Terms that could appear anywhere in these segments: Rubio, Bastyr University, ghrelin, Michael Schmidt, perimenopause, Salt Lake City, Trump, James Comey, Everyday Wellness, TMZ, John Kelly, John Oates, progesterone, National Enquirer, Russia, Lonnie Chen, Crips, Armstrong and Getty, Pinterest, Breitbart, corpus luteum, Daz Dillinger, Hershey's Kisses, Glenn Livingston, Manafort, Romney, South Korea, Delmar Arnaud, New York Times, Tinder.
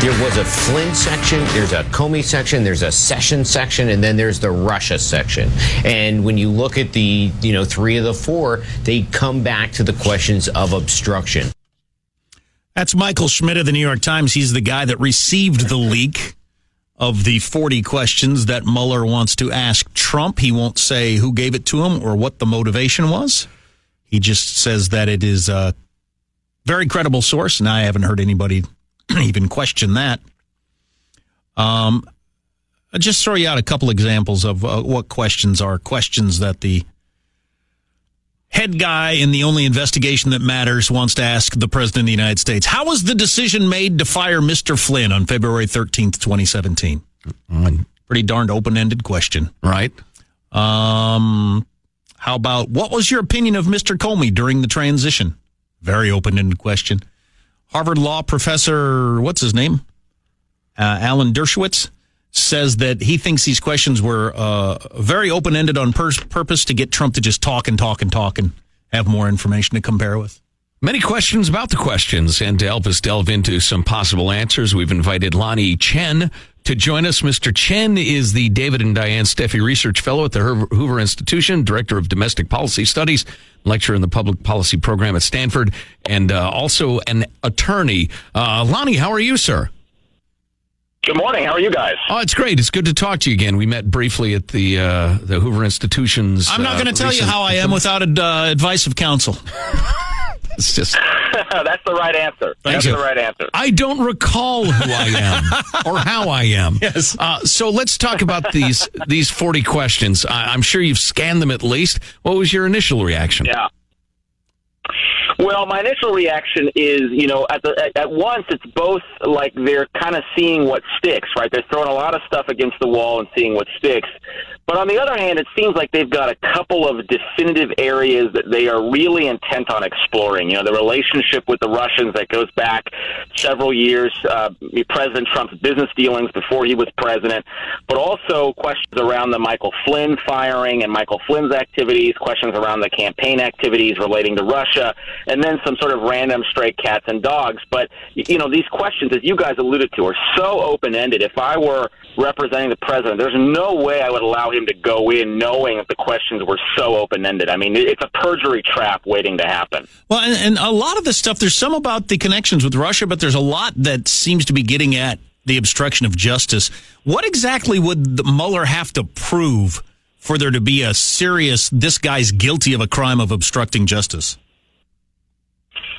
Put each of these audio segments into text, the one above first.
There was a Flynn section, there's a Comey section, there's a Sessions section, and then there's the Russia section. And when you look at the, 3 of the 4, they come back to the questions of obstruction. That's Michael Schmidt of the New York Times. He's the guy that received the leak of the 40 questions that Mueller wants to ask Trump. He won't say who gave it to him or what the motivation was. He just says that it is a very credible source, and I haven't heard anybody even question that. I just throw you out a couple examples of what questions are questions that the head guy in the only investigation that matters wants to ask the president of the United States. How was the decision made to fire Mr. Flynn on February 13th, 2017? Pretty darned open-ended question. Right. How about, what was your opinion of Mr. Comey during the transition? Very open-ended question. Harvard Law professor, what's his name? Alan Dershowitz says that he thinks these questions were very open-ended on purpose to get Trump to just talk and have more information to compare with. Many questions about the questions. And to help us delve into some possible answers, we've invited Lonnie Chen to join us. Mr. Chen is the David and Diane Steffe Research Fellow at the Hoover Institution, Director of Domestic Policy Studies, lecturer in the Public Policy Program at Stanford, and also an attorney. Lonnie, how are you, sir? Good morning. How are you guys? Oh, it's great. It's good to talk to you again. We met briefly at the Hoover Institution's... I'm not going to tell you how I am without advice of counsel. It's just... That's the right answer. That's the right answer. I don't recall who I am or how I am. Yes. So let's talk about these 40 questions. I'm sure you've scanned them at least. What was your initial reaction? Yeah. Well, my initial reaction is, at once it's both like they're kind of seeing what sticks, right? They're throwing a lot of stuff against the wall and seeing what sticks. But on the other hand, it seems like they've got a couple of definitive areas that they are really intent on exploring. The relationship with the Russians that goes back several years, President Trump's business dealings before he was president, but also questions around the Michael Flynn firing and Michael Flynn's activities, questions around the campaign activities relating to Russia, and then some sort of random stray cats and dogs. But, you know, these questions, as you guys alluded to, are so open-ended. If I were representing the president, there's no way I would allow him to go in knowing that the questions were so open-ended. I mean, it's a perjury trap waiting to happen. Well, and a lot of the stuff, there's some about the connections with Russia, but there's a lot that seems to be getting at the obstruction of justice. What exactly would Mueller have to prove for there to be a serious, this guy's guilty of a crime of obstructing justice?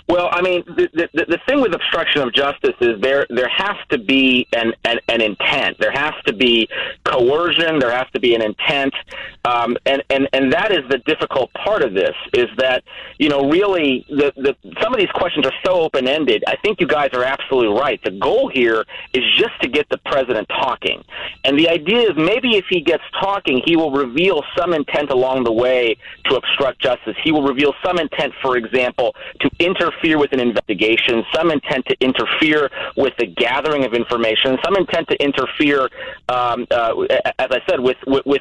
Well, I mean, the thing with obstruction of justice is there has to be an intent. There has to be coercion. There has to be an intent. And that is the difficult part of this, is that, you know, really some of these questions are so open-ended. I think you guys are absolutely right. The goal here is just to get the president talking. And the idea is maybe if he gets talking, he will reveal some intent along the way to obstruct justice. He will reveal some intent, for example, to interfere with an investigation, some intent to interfere with the gathering of information, some intent to interfere, as I said, with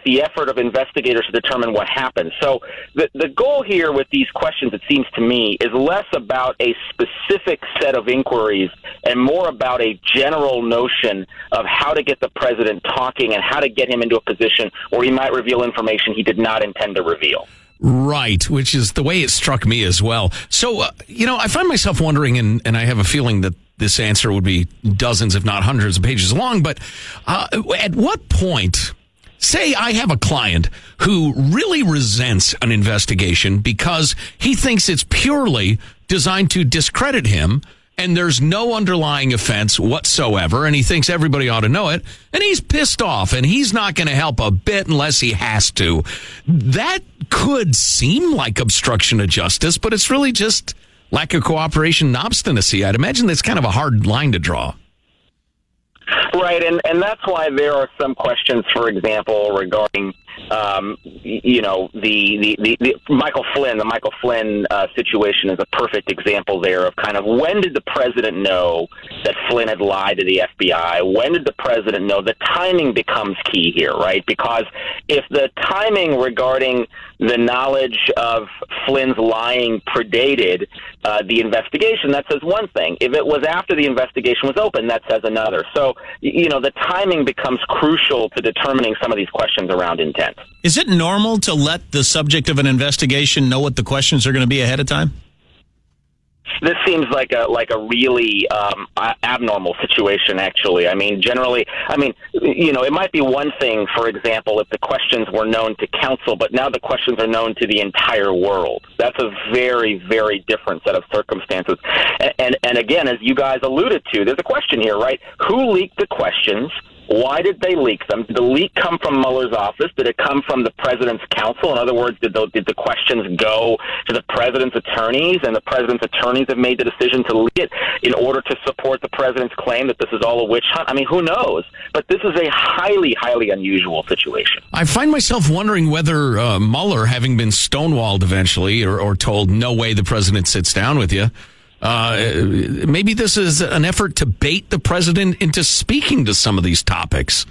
the effort of investigators to determine what happened. So the goal here with these questions, it seems to me, is less about a specific set of inquiries and more about a general notion of how to get the president talking and how to get him into a position where he might reveal information he did not intend to reveal. Right, which is the way it struck me as well. So, you know, I find myself wondering, and I have a feeling that this answer would be dozens, if not hundreds of pages long, but at what point, say I have a client who really resents an investigation because he thinks it's purely designed to discredit him, and there's no underlying offense whatsoever, and he thinks everybody ought to know it, and he's pissed off, and he's not going to help a bit unless he has to. That could seem like obstruction of justice, but it's really just lack of cooperation and obstinacy. I'd imagine that's kind of a hard line to draw. Right, and that's why there are some questions, for example, regarding the Michael Flynn. The Michael Flynn situation is a perfect example there of kind of when did the president know that Flynn had lied to the FBI? When did the president know? The timing becomes key here, right? Because if the timing regarding the knowledge of Flynn's lying predated the investigation, that says one thing. If it was after the investigation was open, that says another. So, you know, the timing becomes crucial to determining some of these questions around intent. Is it normal to let the subject of an investigation know what the questions are going to be ahead of time? This seems like a really abnormal situation, actually. I mean, generally, you know, it might be one thing, for example, if the questions were known to counsel, but now the questions are known to the entire world. That's a very, very different set of circumstances. And again, as you guys alluded to, there's a question here, right? Who leaked the questions? Why did they leak them? Did the leak come from Mueller's office? Did it come from the president's counsel? In other words, did the questions go to the president's attorneys, and the president's attorneys have made the decision to leak it in order to support the president's claim that this is all a witch hunt? I mean, who knows? But this is a highly, highly unusual situation. I find myself wondering whether Mueller, having been stonewalled eventually or told, no way the president sits down with you, maybe this is an effort to bait the president into speaking to some of these topics.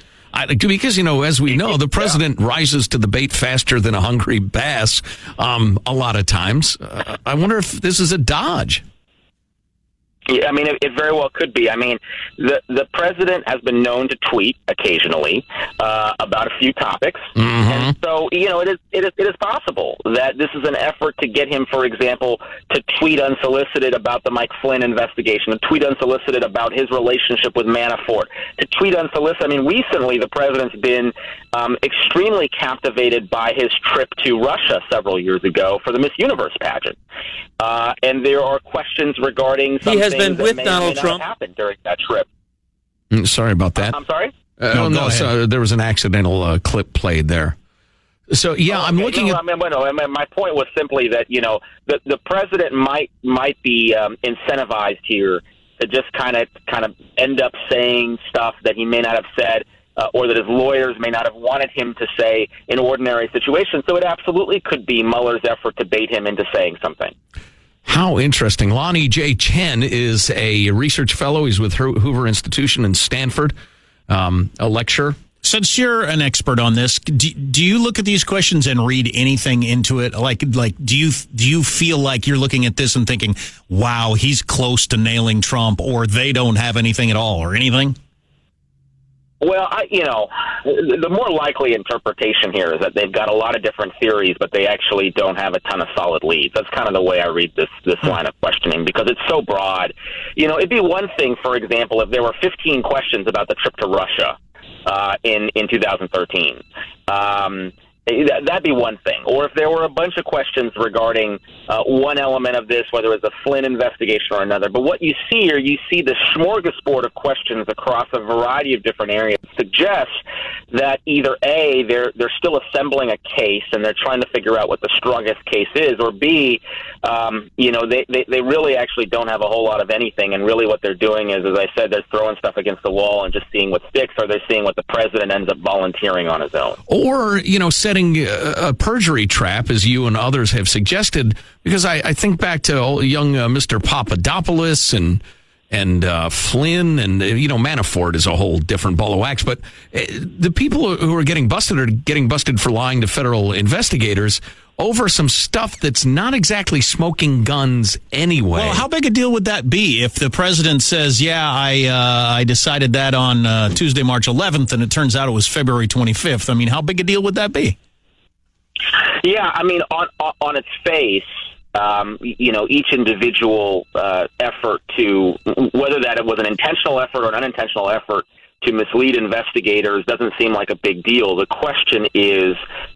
Because, you know, as we know, the president rises to the bait faster than a hungry bass a lot of times. I wonder if this is a dodge. Yeah, I mean, it very well could be. I mean, the president has been known to tweet occasionally about a few topics, and so, you know, it is possible that this is an effort to get him, for example, to tweet unsolicited about the Mike Flynn investigation, to tweet unsolicited about his relationship with Manafort, to tweet unsolicited. I mean, recently the president's been extremely captivated by his trip to Russia several years ago for the Miss Universe pageant, and there are questions regarding some things been with Donald Trump happened during that trip. Sorry about that. I'm sorry? No, so there was an accidental clip played there. So, yeah, oh, okay. I'm looking at... my point was simply that, you know, the president might be incentivized here to just kind of end up saying stuff that he may not have said, or that his lawyers may not have wanted him to say in ordinary situations. So it absolutely could be Mueller's effort to bait him into saying something. How interesting. Lonnie J. Chen is a research fellow. He's with Hoover Institution in Stanford, a lecturer. Since you're an expert on this, do you look at these questions and read anything into it? Like do you feel like you're looking at this and thinking, wow, he's close to nailing Trump, or they don't have anything at all, or anything? Well, the more likely interpretation here is that they've got a lot of different theories, but they actually don't have a ton of solid leads. That's kind of the way I read this line of questioning, because it's so broad. It'd be one thing, for example, if there were 15 questions about the trip to Russia in 2013. That'd be one thing. Or if there were a bunch of questions regarding one element of this, whether it was the Flynn investigation or another. But what you see here, you see the smorgasbord of questions across a variety of different areas, suggests that either A, they're still assembling a case and they're trying to figure out what the strongest case is, or B, they really actually don't have a whole lot of anything. And really what they're doing is, as I said, they're throwing stuff against the wall and just seeing what sticks, or they're seeing what the president ends up volunteering on his own. Or, setting a perjury trap, as you and others have suggested, because I think back to young Mr. Papadopoulos and Flynn, and Manafort is a whole different ball of wax. But the people who are getting busted for lying to federal investigators over some stuff that's not exactly smoking guns anyway. Well, how big a deal would that be if the president says, yeah, I decided that on Tuesday, March 11th, and it turns out it was February 25th? I mean, how big a deal would that be? Yeah, I mean, on its face, each individual effort to, whether that it was an intentional effort or an unintentional effort to mislead investigators, doesn't seem like a big deal. The question is,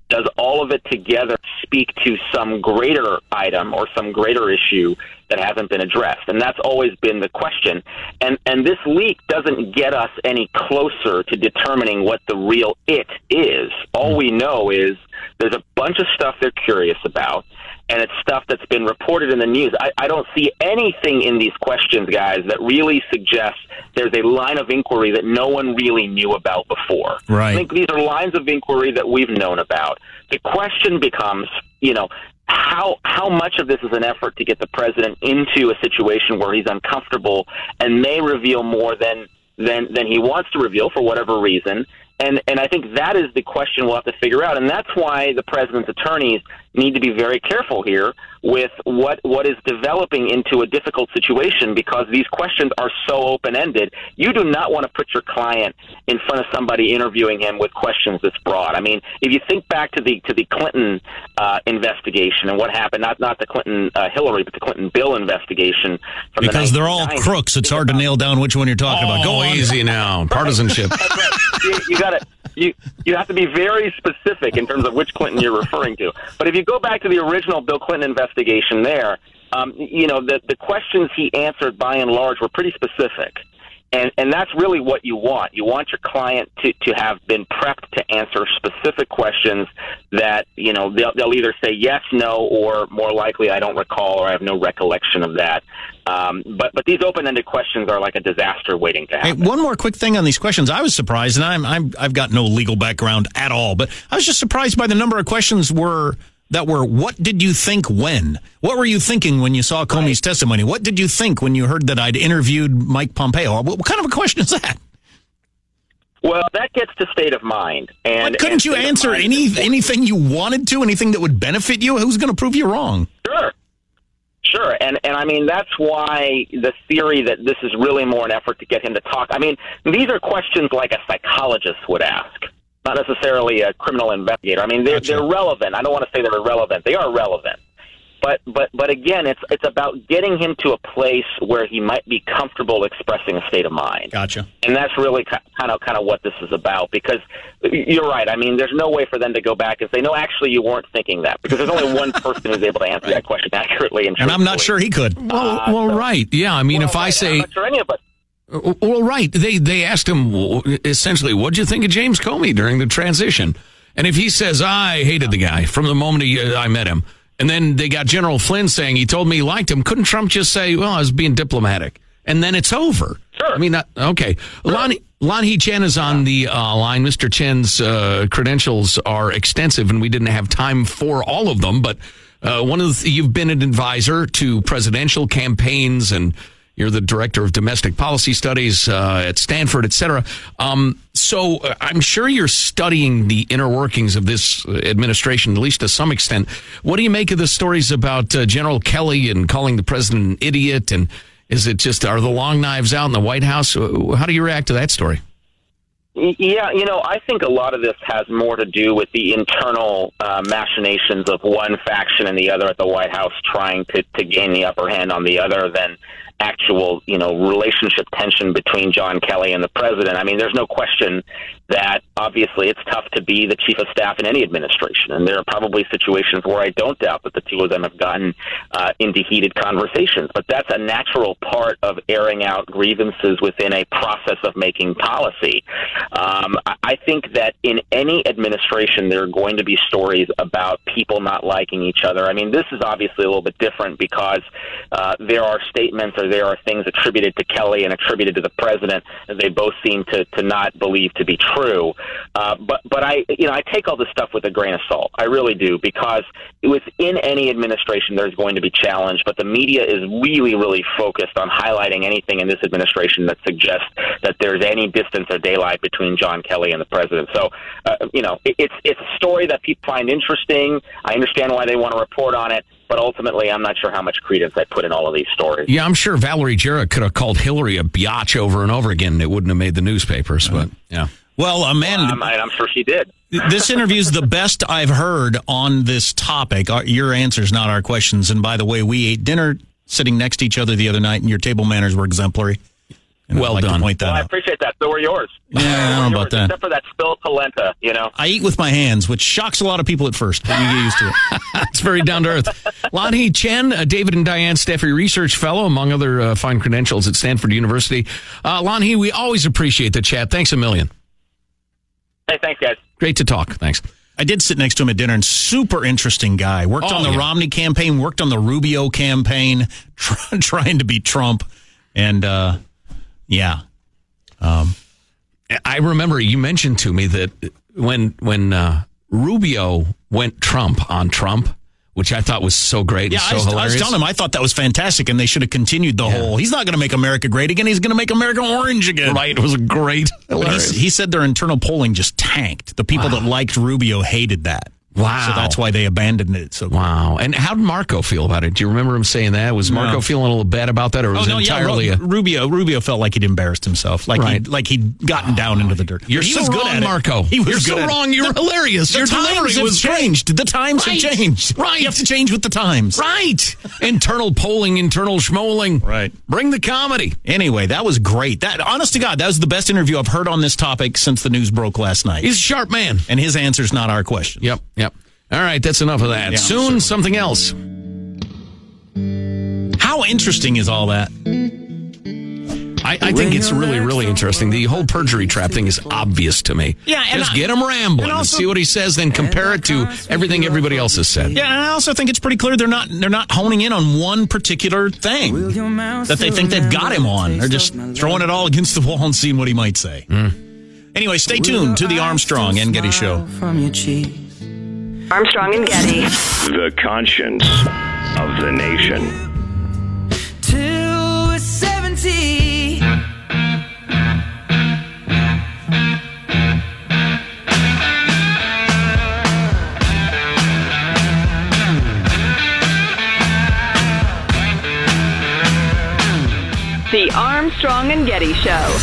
does all of it together speak to some greater item or some greater issue that hasn't been addressed? And that's always been the question. And this leak doesn't get us any closer to determining what the real it is. All we know is there's a bunch of stuff they're curious about, and it's stuff that's been reported in the news. I don't see anything in these questions, guys, that really suggests there's a line of inquiry that no one really knew about before. Right. I think these are lines of inquiry that we've known about. The question becomes, how much of this is an effort to get the president into a situation where he's uncomfortable and may reveal more than he wants to reveal for whatever reason. And I think that is the question we'll have to figure out. And that's why the president's attorneys need to be very careful here with what is developing into a difficult situation, because these questions are so open-ended. You do not want to put your client in front of somebody interviewing him with questions this broad. I mean, if you think back to the Clinton investigation and what happened, not the Clinton Hillary, but the Clinton Bill investigation. From because they're all crooks. It's hard to nail down which one you're talking about. Go on. Easy now. Partisanship. That's right. You got it. You have to be very specific in terms of which Clinton you're referring to. But if you go back to the original Bill Clinton investigation there, the questions he answered by and large were pretty specific. And that's really what you want. You want your client to have been prepped to answer specific questions that, they'll either say yes, no, or more likely I don't recall, or I have no recollection of that. But these open-ended questions are like a disaster waiting to happen. Hey, one more quick thing on these questions. I was surprised, and I've got no legal background at all, but I was just surprised by the number of questions that were, what did you think when? What were you thinking when you saw Comey's testimony? What did you think when you heard that I'd interviewed Mike Pompeo? What kind of a question is that? Well, that gets to state of mind. And couldn't you answer anything you wanted to, anything that would benefit you? Who's going to prove you wrong? Sure. And I mean, that's why the theory that this is really more an effort to get him to talk. I mean, these are questions like a psychologist would ask. Not necessarily a criminal investigator. I mean, they're relevant. I don't want to say they're irrelevant. They are relevant. But again, it's about getting him to a place where he might be comfortable expressing a state of mind. Gotcha. And that's really kind of what this is about, because you're right. I mean, there's no way for them to go back and say, no, actually, you weren't thinking that, because there's only one person who's able to answer that question accurately. And I'm not sure he could. Right. Yeah, I mean, I'm not sure any of us. Well, right. They asked him, essentially, what did you think of James Comey during the transition? And if he says, I hated the guy from the moment I met him, and then they got General Flynn saying he told me he liked him, couldn't Trump just say, well, I was being diplomatic? And then it's over. Sure. I mean, okay. Sure. Lonnie Chen is on the line. Mr. Chen's credentials are extensive, and we didn't have time for all of them, but You've been an advisor to presidential campaigns, and you're the director of domestic policy studies at Stanford, et cetera. So I'm sure you're studying the inner workings of this administration, at least to some extent. What do you make of the stories about General Kelly and calling the president an idiot? And is it just, are the long knives out in the White House? How do you react to that story? Yeah, I think a lot of this has more to do with the internal machinations of one faction and the other at the White House trying to gain the upper hand on the other than actual, relationship tension between John Kelly and the president. I mean, there's no question that obviously it's tough to be the chief of staff in any administration. And there are probably situations where I don't doubt that the two of them have gotten into heated conversations. But that's a natural part of airing out grievances within a process of making policy. I think that in any administration, there are going to be stories about people not liking each other. I mean, this is obviously a little bit different because there are statements or there are things attributed to Kelly and attributed to the president that they both seem to not believe to be true. But I take all this stuff with a grain of salt. I really do, because within any administration, there's going to be challenge, but the media is really, really focused on highlighting anything in this administration that suggests that there's any distance or daylight between John Kelly and the president. So, it's a story that people find interesting. I understand why they want to report on it. But ultimately, I'm not sure how much credence I put in all of these stories. Yeah, I'm sure Valerie Jarrett could have called Hillary a biatch over and over again. It wouldn't have made the newspapers, but yeah. Well, Amanda, I'm sure she did. This interview's the best I've heard on this topic. Your answers, not our questions. And by the way, we ate dinner sitting next to each other the other night, and your table manners were exemplary. And well, I'd like done. To point that well, I appreciate that. So are yours. Yeah, I don't know about that. Except for that spilled polenta, I eat with my hands, which shocks a lot of people at first, but you get used to it. It's very down to earth. Lonnie Chen, a David and Diane Steffi Research Fellow, among other fine credentials at Stanford University. Lonnie, we always appreciate the chat. Thanks a million. Hey, thanks, guys. Great to talk. Thanks. I did sit next to him at dinner, and super interesting guy. Worked on the Romney campaign, worked on the Rubio campaign, trying to beat Trump, and... Yeah. I remember you mentioned to me that when Rubio went Trump on Trump, which I thought was so great and so hilarious. I was telling him I thought that was fantastic, and they should have continued the whole, he's not going to make America great again, he's going to make America orange again. Right, it was great. He said their internal polling just tanked. The people that liked Rubio hated that. Wow. So that's why they abandoned it. So wow. And how did Marco feel about it? Do you remember him saying that? Was Marco feeling a little bad about that, or was it entirely Rubio felt like he'd embarrassed himself, he'd gotten down into the dirt. You're so good at it, Marco. You're so wrong. You're hilarious. Your delivery was changed. The times have changed. Right. You have to change with the times. Right. Internal polling, internal schmoling. Right. Bring the comedy. Anyway, that was great. That, honest to God, that was the best interview I've heard on this topic since the news broke last night. He's a sharp man, and his answer's not our question. Yep. All right, that's enough of that. Yeah, soon, certainly. Something else. How interesting is all that? I think it's really, really interesting. The whole perjury trap thing is obvious to me. Yeah, and just get him rambling and see what he says, then compare it to everything everybody else has said. Yeah, and I also think it's pretty clear they're not honing in on one particular thing that they think they've got him on. They're just throwing it all against the wall and seeing what he might say. Anyway, stay tuned to the Armstrong and Getty Show. From your cheek. Armstrong and Getty. The conscience of the nation. 270. The Armstrong and Getty Show.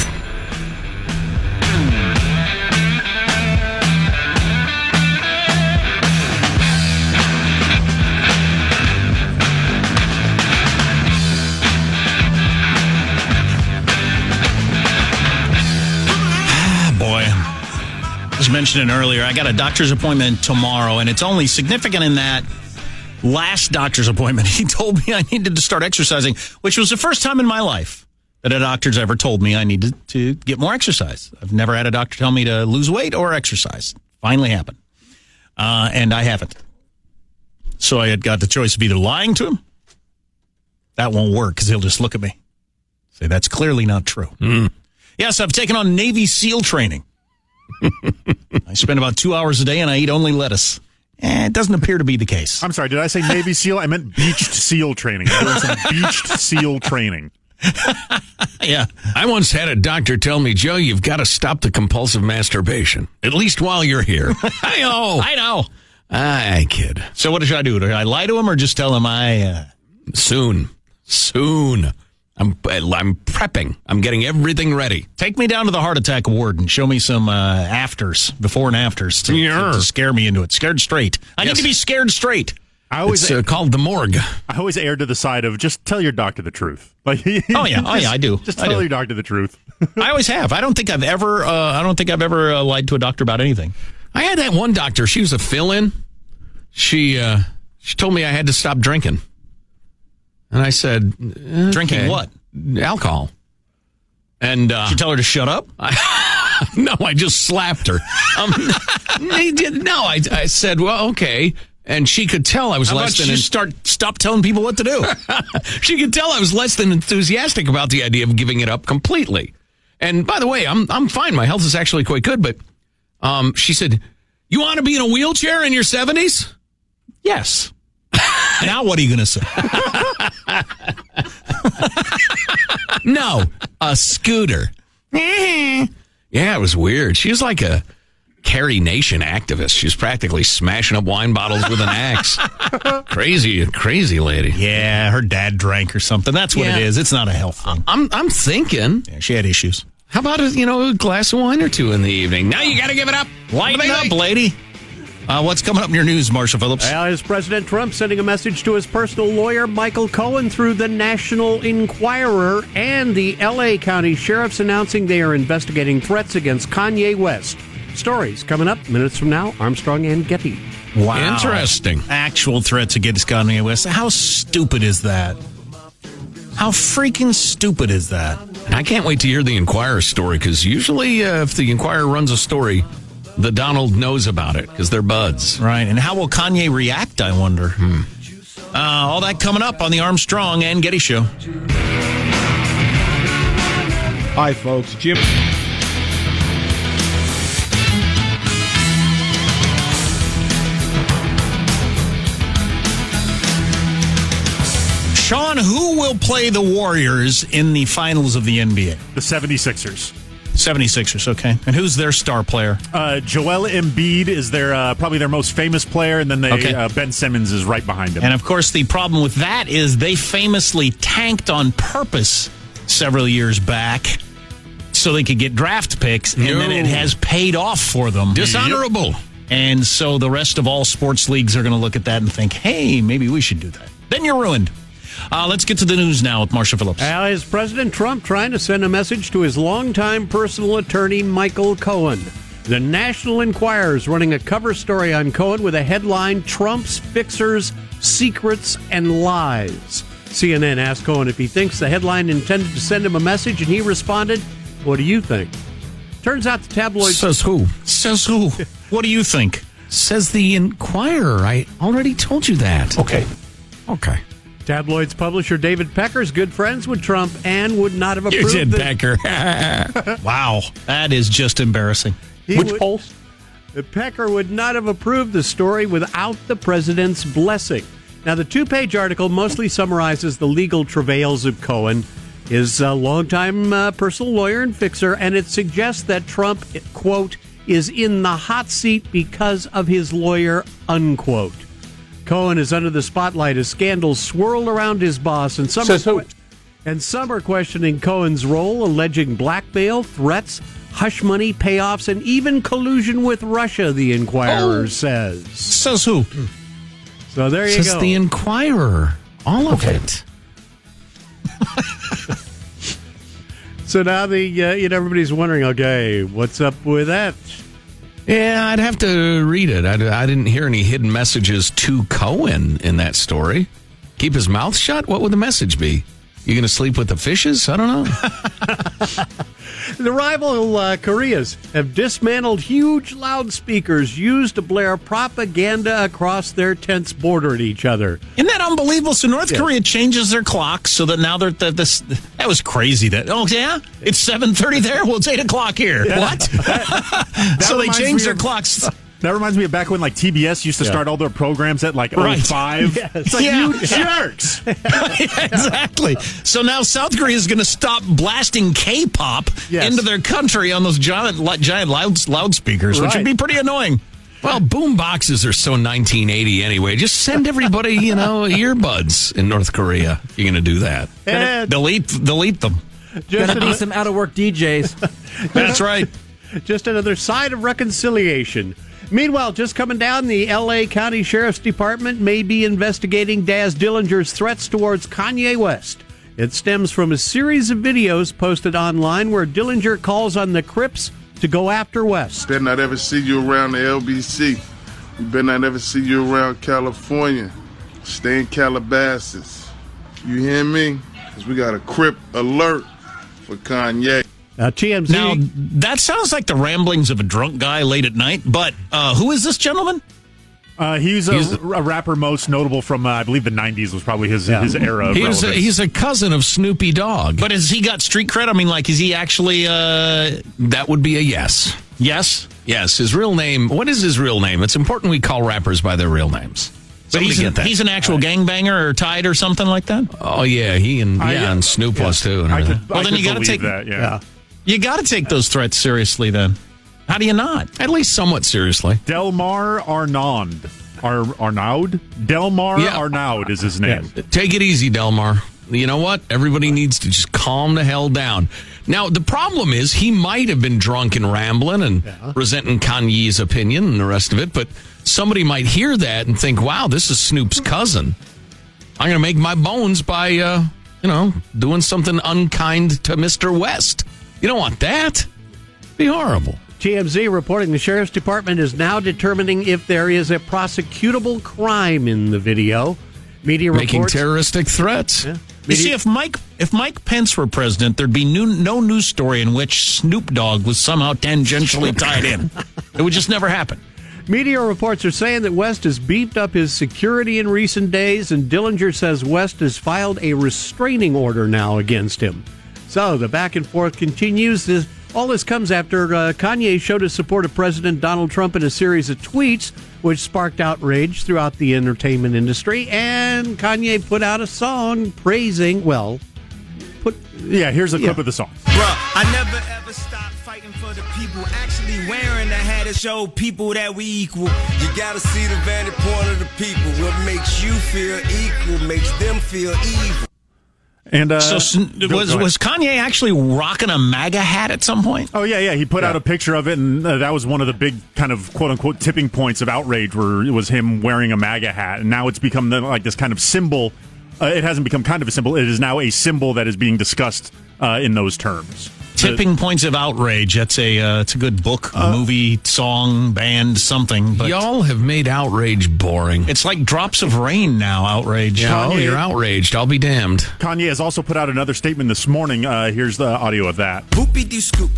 Mentioned it earlier. I got a doctor's appointment tomorrow, and it's only significant in that last doctor's appointment, he told me I needed to start exercising, which was the first time in my life that a doctor's ever told me I needed to get more exercise. I've never had a doctor tell me to lose weight or exercise. Finally happened. And I haven't. So I had got the choice of either lying to him. That won't work because he'll just look at me. Say, that's clearly not true. Yes, I've taken on Navy SEAL training. I spend about 2 hours a day, and I eat only lettuce It doesn't appear to be the case. I'm sorry, did I say Navy SEAL? I meant beached SEAL training. I was doing some beached SEAL training. Yeah. I once had a doctor tell me, Joe, you've got to stop the compulsive masturbation, at least while you're here. I know. I kid. So what should I do? Do I lie to him or just tell him Soon. I'm prepping. I'm getting everything ready. Take me down to the heart attack ward and show me some afters, before and afters, to scare me into it. Scared straight. I need to be scared straight. It's called the morgue. I always err to the side of just tell your doctor the truth. Like, I do. Just tell your doctor the truth. I always have. I don't think I've ever lied to a doctor about anything. I had that one doctor. She was a fill-in. She told me I had to stop drinking. And I said, okay. Drinking what? Alcohol. And did you tell her to shut up? No, I just slapped her. I said, well, okay. And she could tell I was stop telling people what to do. She could tell I was less than enthusiastic about the idea of giving it up completely. And by the way, I'm fine. My health is actually quite good. But she said, "You want to be in a wheelchair in your 70s?" Yes. Now what are you going to say? No, a scooter. Yeah, it was weird. She was like a Carrie Nation activist. She's practically smashing up wine bottles with an axe. Crazy lady. Yeah, her dad drank or something. That's what it is. It's not a health thing. I'm thinking. Yeah, she had issues. How about a glass of wine or two in the evening? Now you got to give it up. Lighten up, lady. What's coming up in your news, Marshall Phillips? Is President Trump sending a message to his personal lawyer, Michael Cohen, through the National Enquirer, and the L.A. County Sheriff's announcing they are investigating threats against Kanye West. Stories coming up minutes from now, Armstrong and Getty. Wow. Interesting. Actual threats against Kanye West. How stupid is that? How freaking stupid is that? And I can't wait to hear the Enquirer story, because usually if the Enquirer runs a story, the Donald knows about it because they're buds. Right. And how will Kanye react, I wonder? All that coming up on the Armstrong and Getty Show. Hi, folks. Jim. Sean, who will play the Warriors in the finals of the NBA? The 76ers. 76ers, okay. And who's their star player? Joel Embiid is their probably their most famous player, and then Ben Simmons is right behind him. And, of course, the problem with that is they famously tanked on purpose several years back so they could get draft picks, and then it has paid off for them. Dishonorable. Yep. And so the rest of all sports leagues are going to look at that and think, hey, maybe we should do that. Then you're ruined. Let's get to the news now with Marsha Phillips. Is President Trump trying to send a message to his longtime personal attorney, Michael Cohen? The National Enquirer is running a cover story on Cohen with a headline, Trump's Fixers, Secrets, and Lies. CNN asked Cohen if he thinks the headline intended to send him a message, and he responded, what do you think? Turns out the tabloid... Says who? What do you think? Says the Enquirer. I already told you that. Okay. Tabloids publisher David Pecker's good friends with Trump and would not have approved... You did, Pecker. Wow. That is just embarrassing. Which polls? Pecker would not have approved the story without the president's blessing. Now, the two-page article mostly summarizes the legal travails of Cohen, his longtime personal lawyer and fixer, and it suggests that Trump, quote, is in the hot seat because of his lawyer, unquote. Cohen is under the spotlight as scandals swirl around his boss, and some are questioning Cohen's role, alleging blackmail, threats, hush money, payoffs, and even collusion with Russia, the Enquirer says. Says who? So there you go. Says the Enquirer. All of it. So now everybody's wondering, okay, what's up with that? Yeah, I'd have to read it. I didn't hear any hidden messages to Cohen in that story. Keep his mouth shut? What would the message be? You going to sleep with the fishes? I don't know. The rival Koreas have dismantled huge loudspeakers used to blare propaganda across their tense border at each other. Isn't that unbelievable? So North Korea changes their clocks so that now they're... that was crazy. It's 7:30 there? Well, it's 8 o'clock here. Yeah. What? So they changed their clocks That reminds me of back when like TBS used to start all their programs at like 05. Yes. It's like, you jerks. Exactly. So now South Korea is going to stop blasting K-pop into their country on those giant loudspeakers, which would be pretty annoying. Well, boom boxes are so 1980 anyway. Just send everybody, earbuds in North Korea. You're going to do that. Delete them. Going to be some out-of-work DJs. That's right. Just another side of reconciliation. Meanwhile, just coming down, the L.A. County Sheriff's Department may be investigating Daz Dillinger's threats towards Kanye West. It stems from a series of videos posted online where Dillinger calls on the Crips to go after West. Better not ever see you around the LBC. We better not ever see you around California. Stay in Calabasas. You hear me? Because we got a Crip alert for Kanye. TMZ. Now, that sounds like the ramblings of a drunk guy late at night, but who is this gentleman? He's a rapper most notable from, I believe, the 90s was probably his era of relevance. He's a cousin of Snoopy Dogg. But has he got street cred? I mean, like, is he actually, that would be a yes. Yes? Yes. His real name, what is his real name? It's important we call rappers by their real names. But he's an actual gangbanger or tied or something like that? Oh, yeah. He and Snoop was, too. And then you got to take that, you got to take those threats seriously, then. How do you not? At least somewhat seriously. Delmar Arnaud. Delmar Arnaud is his name. Yeah. Take it easy, Delmar. You know what? Everybody needs to just calm the hell down. Now, the problem is he might have been drunk and rambling and resenting Kanye's opinion and the rest of it, but somebody might hear that and think, wow, this is Snoop's cousin. I'm going to make my bones by, doing something unkind to Mr. West. You don't want that. It'd be horrible. TMZ reporting the Sheriff's Department is now determining if there is a prosecutable crime in the video. Media reports making terroristic threats. Yeah. You see, if Mike Pence were president, there'd be no news story in which Snoop Dogg was somehow tangentially tied in. It would just never happen. Media reports are saying that West has beefed up his security in recent days, and Dillinger says West has filed a restraining order now against him. So the back and forth continues. All this comes after Kanye showed his support of President Donald Trump in a series of tweets, which sparked outrage throughout the entertainment industry. And Kanye put out a song praising, here's a clip of the song. Bro, I never ever stopped fighting for the people. Actually wearing a hat to show people that we equal. You gotta see the vantage point of the people. What makes you feel equal makes them feel evil. And was Kanye actually rocking a MAGA hat at some point? Oh, yeah. He put out a picture of it, and that was one of the big kind of quote-unquote tipping points of outrage where it was him wearing a MAGA hat. And now it's become like this kind of symbol. It hasn't become kind of a symbol. It is now a symbol that is being discussed in those terms. Tipping points of outrage. That's it's a good book, movie, song, band, something. But y'all have made outrage boring. It's like drops of rain now, outrage. Yeah. Kanye, oh, you're outraged. I'll be damned. Kanye has also put out another statement this morning. Here's the audio of that. Whoop-dee-dee-scoop.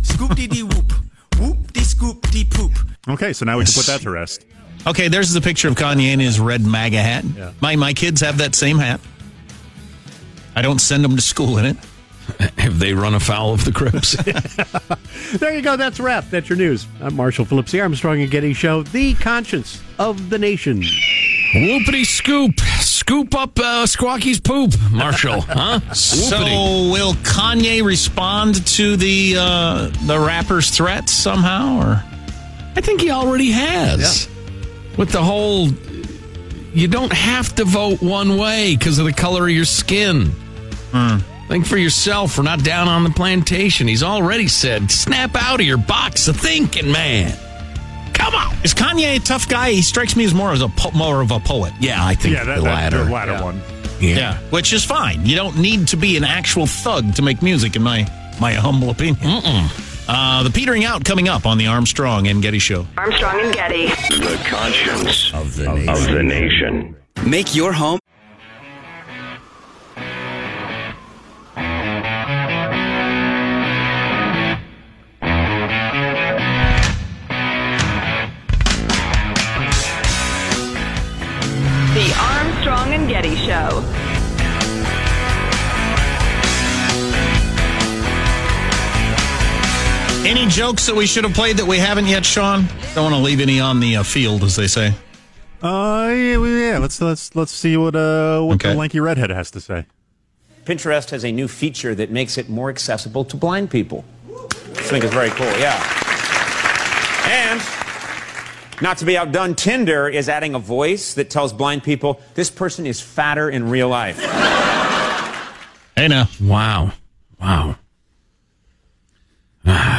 Scoop-dee-dee-whoop. Whoop-dee-scoop-dee-poop. Okay, so now we can put that to rest. Okay, there's the picture of Kanye in his red MAGA hat. Yeah. My kids have that same hat. I don't send them to school in it. Have they run afoul of the Crips? There you go. That's wrap. That's your news. I'm Marshall Phillips, the Armstrong and Getty Show, the conscience of the nation. Whoopity scoop. Scoop up Squawky's poop, Marshall. Huh? So will Kanye respond to the rapper's threats somehow? Or I think he already has. Yeah. With the whole, you don't have to vote one way because of the color of your skin. Hmm. Think for yourself. We're not down on the plantation. He's already said, snap out of your box of thinking, man. Come on. Is Kanye a tough guy? He strikes me as more of a poet. Yeah, I think the latter one. Yeah, which is fine. You don't need to be an actual thug to make music, in my humble opinion. The petering out coming up on the Armstrong and Getty Show. Armstrong and Getty. The conscience of the nation. Make your home. Show. Any jokes that we should have played that we haven't yet, Sean? Don't want to leave any on the field, as they say. Yeah. Let's see what the lanky redhead has to say. Pinterest has a new feature that makes it more accessible to blind people. I think it's very cool. Yeah. And not to be outdone, Tinder is adding a voice that tells blind people this person is fatter in real life. Hey now. Wow.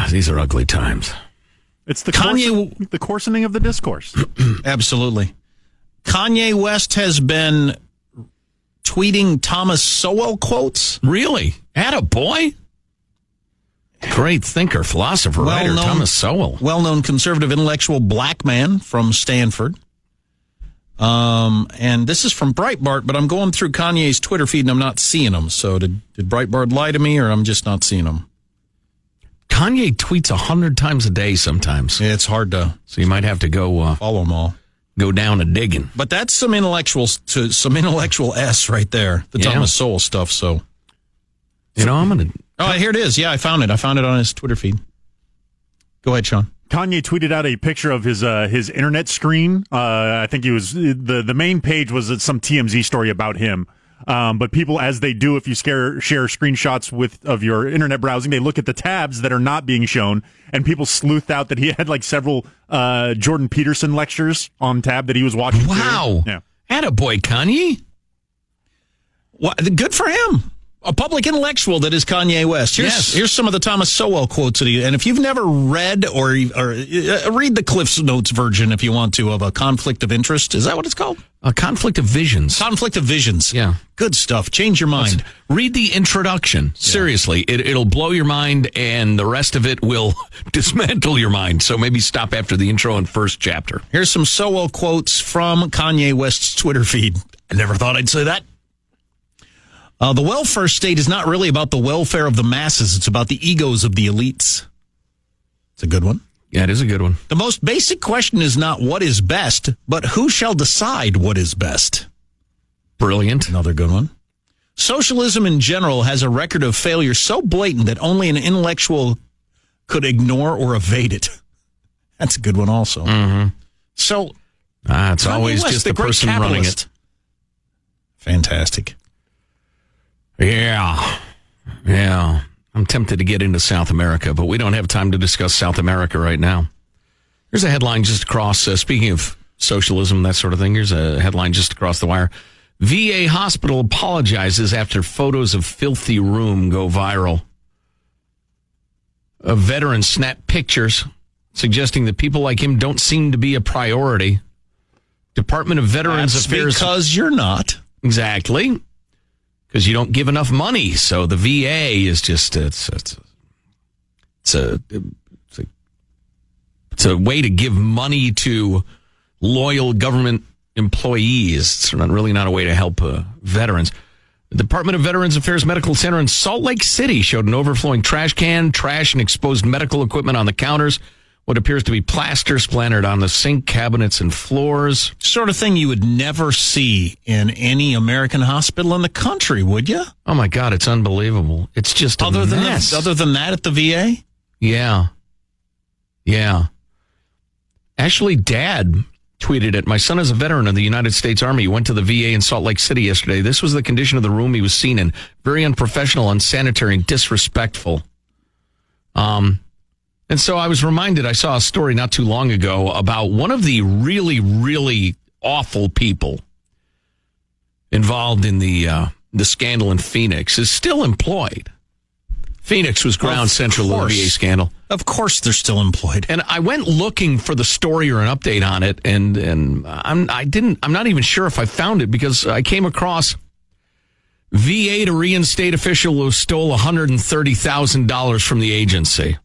These are ugly times. It's the the coarsening of the discourse. Absolutely. Kanye West has been tweeting Thomas Sowell quotes. Really? Attaboy? Great thinker, philosopher, writer, Thomas Sowell. Well-known conservative intellectual black man from Stanford. And this is from Breitbart, but I'm going through Kanye's Twitter feed and I'm not seeing them. So did Breitbart lie to me, or I'm just not seeing them? Kanye tweets 100 times a day sometimes. Yeah, it's hard to. So you might have to go follow them all. Go down a digging. But that's some intellectual S right there. The Thomas Sowell stuff. So I'm gonna. Oh, here it is. Yeah, I found it. I found it on his Twitter feed. Go ahead, Sean. Kanye tweeted out a picture of his internet screen. I think he was the main page was some TMZ story about him. But people, as they do, if you share screenshots of your internet browsing, they look at the tabs that are not being shown, and people sleuthed out that he had like several Jordan Peterson lectures on tab that he was watching. Wow. Yeah. Attaboy, Kanye. What? Good for him. A public intellectual that is Kanye West. Here's some of the Thomas Sowell quotes that he, and if you've never read or read the Cliff's Notes version, if you want to, of A Conflict of Interest. Is that what it's called? A Conflict of Visions. Conflict of Visions. Yeah. Good stuff. Change your mind. Read the introduction. Seriously. Yeah. It'll blow your mind, and the rest of it will dismantle your mind. So maybe stop after the intro and first chapter. Here's some Sowell quotes from Kanye West's Twitter feed. I never thought I'd say that. The welfare state is not really about the welfare of the masses. It's about the egos of the elites. It's a good one. Yeah, it is a good one. The most basic question is not what is best, but who shall decide what is best. Brilliant. Another good one. Socialism in general has a record of failure so blatant that only an intellectual could ignore or evade it. That's a good one also. Mm-hmm. So it's always just the person running it. Fantastic. Yeah. I'm tempted to get into South America, but we don't have time to discuss South America right now. Here's a headline just across, speaking of socialism, that sort of thing, here's a headline just across the wire. VA hospital apologizes after photos of filthy room go viral. A veteran snapped pictures suggesting that people like him don't seem to be a priority. Department of Veterans Affairs. Because you're not. Exactly. Because you don't give enough money, so the VA is just it's a way to give money to loyal government employees. It's not a way to help veterans. The Department of Veterans Affairs Medical Center in Salt Lake City showed an overflowing trash can, trash and exposed medical equipment on the counters. What appears to be plaster splattered on the sink, cabinets, and floors. Sort of thing you would never see in any American hospital in the country, would you? Oh, my God, it's unbelievable. It's just a mess. Other than that at the VA? Yeah. Actually, Dad tweeted it. My son is a veteran of the United States Army. He went to the VA in Salt Lake City yesterday. This was the condition of the room he was seen in. Very unprofessional, unsanitary, and disrespectful. And so I was reminded, I saw a story not too long ago about one of the really, really awful people involved in the scandal in Phoenix is still employed. Phoenix was ground central of the VA scandal. Of course they're still employed. And I went looking for the story or an update on it, and I'm not even sure if I found it, because I came across VA to reinstate official who stole $130,000 from the agency.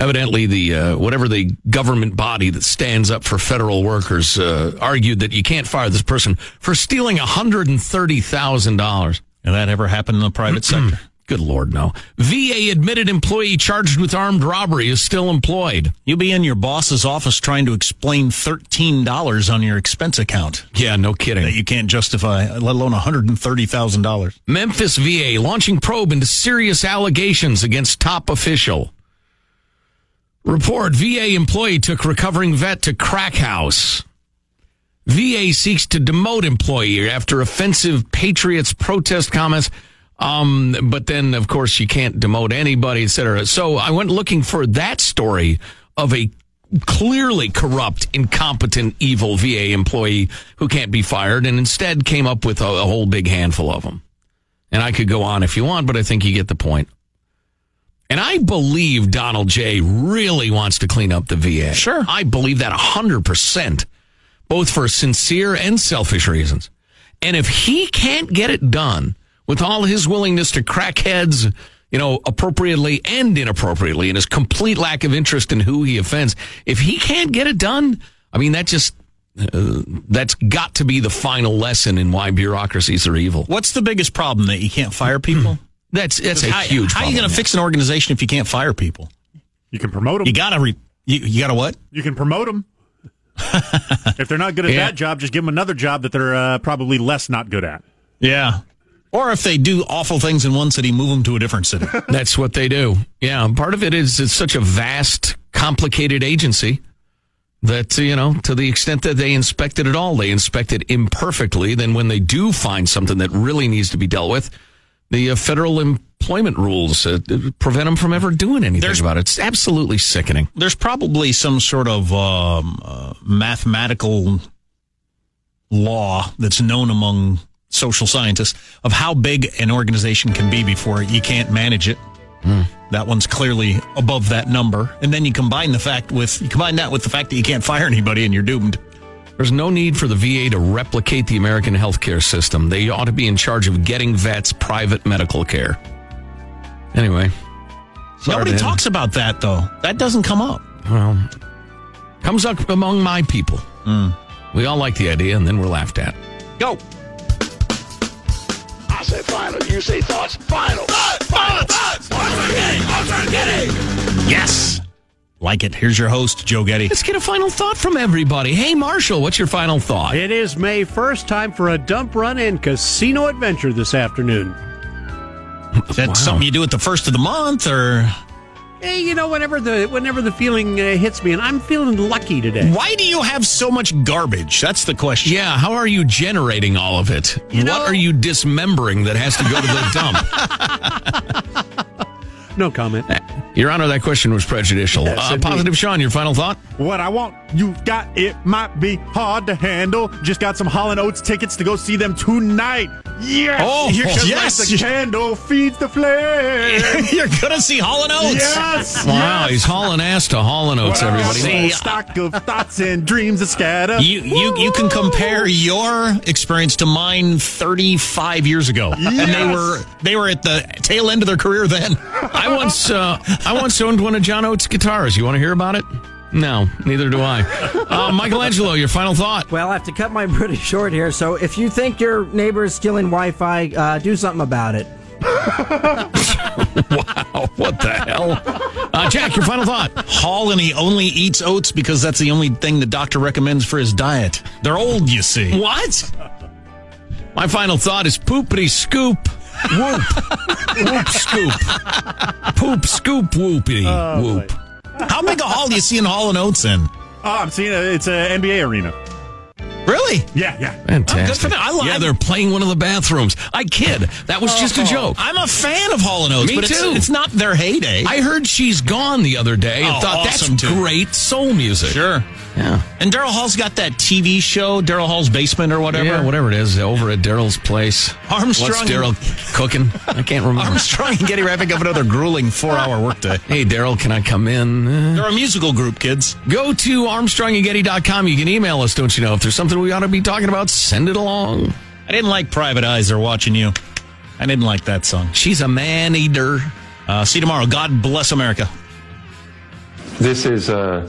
Evidently, the whatever the government body that stands up for federal workers argued that you can't fire this person for stealing $130,000. And that ever happened in the private sector? Good Lord, no. VA admitted employee charged with armed robbery is still employed. You'll be in your boss's office trying to explain $13 on your expense account. Yeah, no kidding. That you can't justify, let alone $130,000. Memphis VA launching probe into serious allegations against top official. Report, VA employee took recovering vet to crack house. VA seeks to demote employee after offensive Patriots protest comments. But then, of course, you can't demote anybody, et cetera. So I went looking for that story of a clearly corrupt, incompetent, evil VA employee who can't be fired, and instead came up with a whole big handful of them. And I could go on if you want, but I think you get the point. And I believe Donald J. really wants to clean up the VA. Sure. I believe that 100%, both for sincere and selfish reasons. And if he can't get it done with all his willingness to crack heads, you know, appropriately and inappropriately, and his complete lack of interest in who he offends, if he can't get it done, I mean, that just... that's got to be the final lesson in why bureaucracies are evil. What's the biggest problem, that you can't fire people? That's a huge problem. How are you going to fix an organization if you can't fire people? You can promote them. You got to what? You can promote them. If they're not good at that job, just give them another job that they're probably less not good at. Yeah. Or if they do awful things in one city, move them to a different city. That's what they do. Yeah. And part of it is it's such a vast, complicated agency that, you know, to the extent that they inspect it at all, they inspect it imperfectly. Then when they do find something that really needs to be dealt with, the federal employment rules prevent them from ever doing anything about it. It's absolutely sickening. There's probably some sort of mathematical law that's known among social scientists of how big an organization can be before you can't manage it. That one's clearly above that number. And then you combine that with the fact that you can't fire anybody and you're doomed. There's no need for the VA to replicate the American healthcare system. They ought to be in charge of getting vets private medical care. Anyway. Nobody talks about that, though. That doesn't come up. Well, comes up among my people. We all like the idea, and then we're laughed at. Go. I say final, you say thoughts, final. Final thoughts! Armstrong and Getty! Yes! Like it. Here's your host, Joe Getty. Let's get a final thought from everybody. Hey, Marshall, what's your final thought? It is May 1st, time for a dump run and casino adventure this afternoon. Is that something you do at the first of the month, or? Hey, you know, whenever the feeling hits me, and I'm feeling lucky today. Why do you have so much garbage? That's the question. Yeah, how are you generating all of it? What are you dismembering that has to go to the dump? No comment. Your Honor, that question was prejudicial. Yes, positive Sean, your final thought? What I want, you've got. It might be hard to handle. Just got some Hall & Oates tickets to go see them tonight. Yes! Oh, yes! Like the candle feeds the flame. You're going to see Hall & Oates? Yes! Wow, yes. He's hauling ass to Hall & Oates, everybody. See, stock of thoughts and dreams that scatter. You can compare your experience to mine 35 years ago. Yes. And they were at the tail end of their career then. I once owned one of John Oates' guitars. You want to hear about it? No, neither do I. Michelangelo, your final thought. Well, I have to cut mine pretty short here. So if you think your neighbor is stealing Wi-Fi, do something about it. Wow, what the hell? Jack, your final thought. Hall and he only eats oats because that's the only thing the doctor recommends for his diet. They're old, you see. What? My final thought is poopity scoop. Whoop. Whoop scoop. Poop scoop whoopity whoop. How big a hall do you see in Hall & Oates in? Oh, I'm seeing it's an NBA arena. Really? Yeah. Fantastic. Good for them. They're playing one of the bathrooms. I kid. That was just a joke. I'm a fan of Hall & Oates, but it's not their heyday. I heard She's Gone the other day and thought that's great soul music. Sure. Yeah. And Daryl Hall's got that TV show, Daryl Hall's Basement or whatever. Yeah, whatever it is, over at Daryl's place. What's Daryl cooking? I can't remember. Armstrong and Getty wrapping up another grueling 4-hour workday. Hey, Daryl, can I come in? They're a musical group, kids. Go to armstrongandgetty.com. You can email us, don't you know? If there's something we ought to be talking about, send it along. I didn't like Private Eyes Are Watching You. I didn't like that song. She's a man-eater. See you tomorrow. God bless America. This is a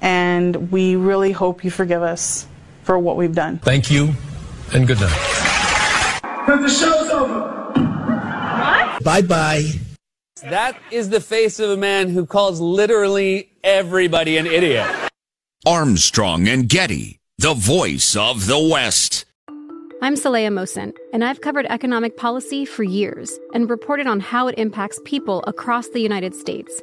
and we really hope you forgive us for what we've done. Thank you, and good night. The show's over. What? Bye-bye. That is the face of a man who calls literally everybody an idiot. Armstrong and Getty, the voice of the West. I'm Saleha Mohsen, and I've covered economic policy for years and reported on how it impacts people across the United States.